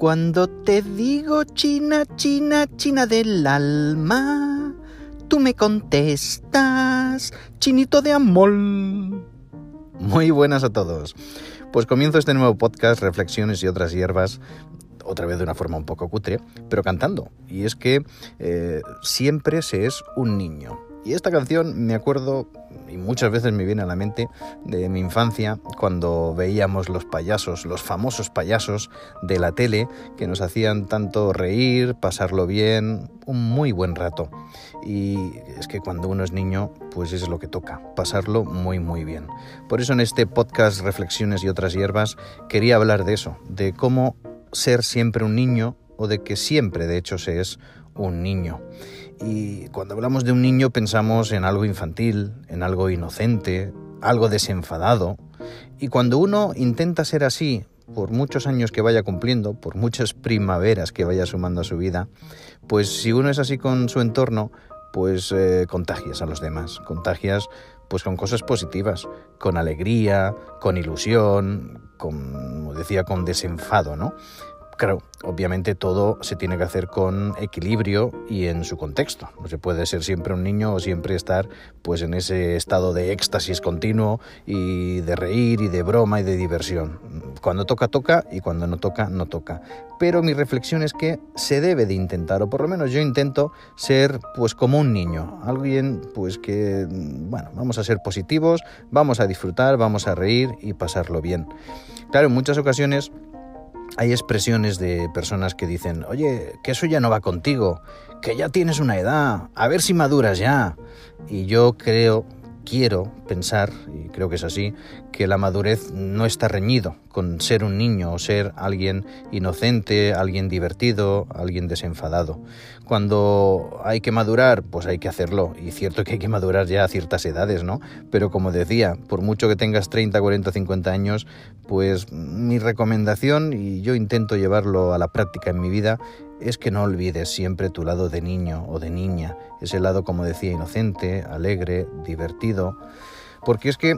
Cuando te digo China, China, China del alma, tú me contestas, chinito de amor. Muy buenas a todos. Pues comienzo este nuevo podcast, Reflexiones y otras hierbas, otra vez de una forma un poco cutre, pero cantando. Y es que siempre se es un niño. Y esta canción me acuerdo, y muchas veces me viene a la mente, de mi infancia, cuando veíamos los payasos, los famosos payasos de la tele, que nos hacían tanto reír, pasarlo bien, un muy buen rato. Y es que cuando uno es niño, pues es lo que toca, pasarlo muy muy bien. Por eso en este podcast Reflexiones y otras hierbas quería hablar de eso, de cómo ser siempre un niño, o de que siempre de hecho se es un niño. Y cuando hablamos de un niño pensamos en algo infantil, en algo inocente, algo desenfadado. Y cuando uno intenta ser así, por muchos años que vaya cumpliendo, por muchas primaveras que vaya sumando a su vida, pues si uno es así con su entorno, pues contagias a los demás, contagias pues con cosas positivas, con alegría, con ilusión, con, como decía, con desenfado, ¿no? Claro, obviamente todo se tiene que hacer con equilibrio y en su contexto. No se puede ser siempre un niño o siempre estar pues en ese estado de éxtasis continuo y de reír y de broma y de diversión. Cuando toca, toca, y cuando no toca, no toca. Pero mi reflexión es que se debe de intentar, o por lo menos yo intento ser pues como un niño. Alguien pues que, bueno, vamos a ser positivos, vamos a disfrutar, vamos a reír y pasarlo bien. Claro, en muchas ocasiones hay expresiones de personas que dicen, oye, que eso ya no va contigo, que ya tienes una edad, a ver si maduras ya. Y yo quiero pensar, y creo que es así, que la madurez no está reñido con ser un niño o ser alguien inocente, alguien divertido, alguien desenfadado. Cuando hay que madurar, pues hay que hacerlo. Y cierto que hay que madurar ya a ciertas edades, ¿no? Pero como decía, por mucho que tengas 30, 40, 50 años, pues mi recomendación, y yo intento llevarlo a la práctica en mi vida, es que no olvides siempre tu lado de niño o de niña, ese lado, como decía, inocente, alegre, divertido, porque es que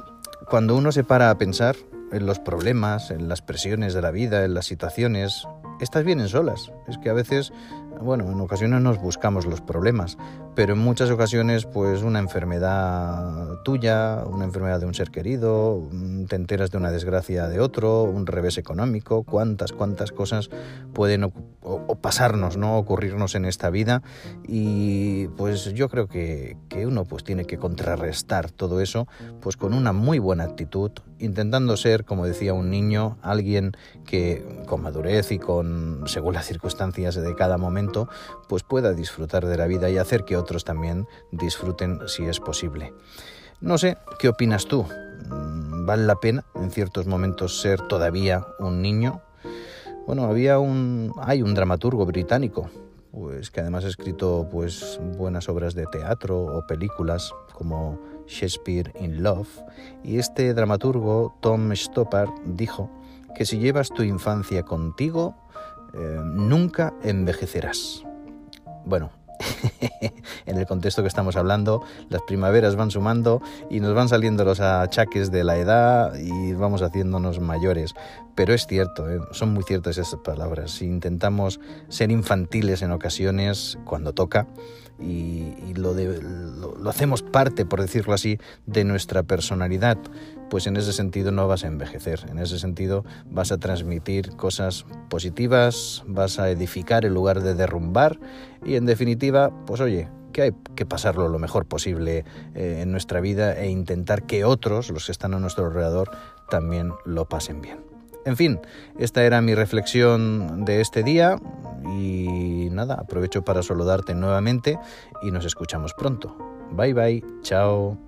cuando uno se para a pensar en los problemas, en las presiones de la vida, en las situaciones, estas vienen solas. Es que a veces, bueno, en ocasiones nos buscamos los problemas, pero en muchas ocasiones pues una enfermedad tuya, una enfermedad de un ser querido, te enteras de una desgracia de otro, un revés económico, cuántas cosas pueden pasarnos, ¿no? Ocurrirnos en esta vida, y pues yo creo que uno pues tiene que contrarrestar todo eso pues con una muy buena actitud, intentando ser, como decía, un niño, alguien que con madurez y con, según las circunstancias de cada momento, pues pueda disfrutar de la vida y hacer que otros también disfruten si es posible. No sé, ¿qué opinas tú? ¿Vale la pena en ciertos momentos ser todavía un niño? Bueno, hay un dramaturgo británico, pues que además ha escrito pues buenas obras de teatro o películas como Shakespeare in Love, y este dramaturgo Tom Stoppard dijo que si llevas tu infancia contigo, nunca envejecerás. Bueno, en el contexto que estamos hablando, las primaveras van sumando y nos van saliendo los achaques de la edad y vamos haciéndonos mayores. Pero es cierto, son muy ciertas esas palabras. Si intentamos ser infantiles en ocasiones, cuando toca, y lo hacemos parte, por decirlo así, de nuestra personalidad, pues en ese sentido no vas a envejecer, en ese sentido vas a transmitir cosas positivas, vas a edificar en lugar de derrumbar, y en definitiva, pues oye, que hay que pasarlo lo mejor posible en nuestra vida e intentar que otros, los que están a nuestro alrededor, también lo pasen bien. En fin, esta era mi reflexión de este día y nada, aprovecho para saludarte nuevamente y nos escuchamos pronto. Bye bye, chao.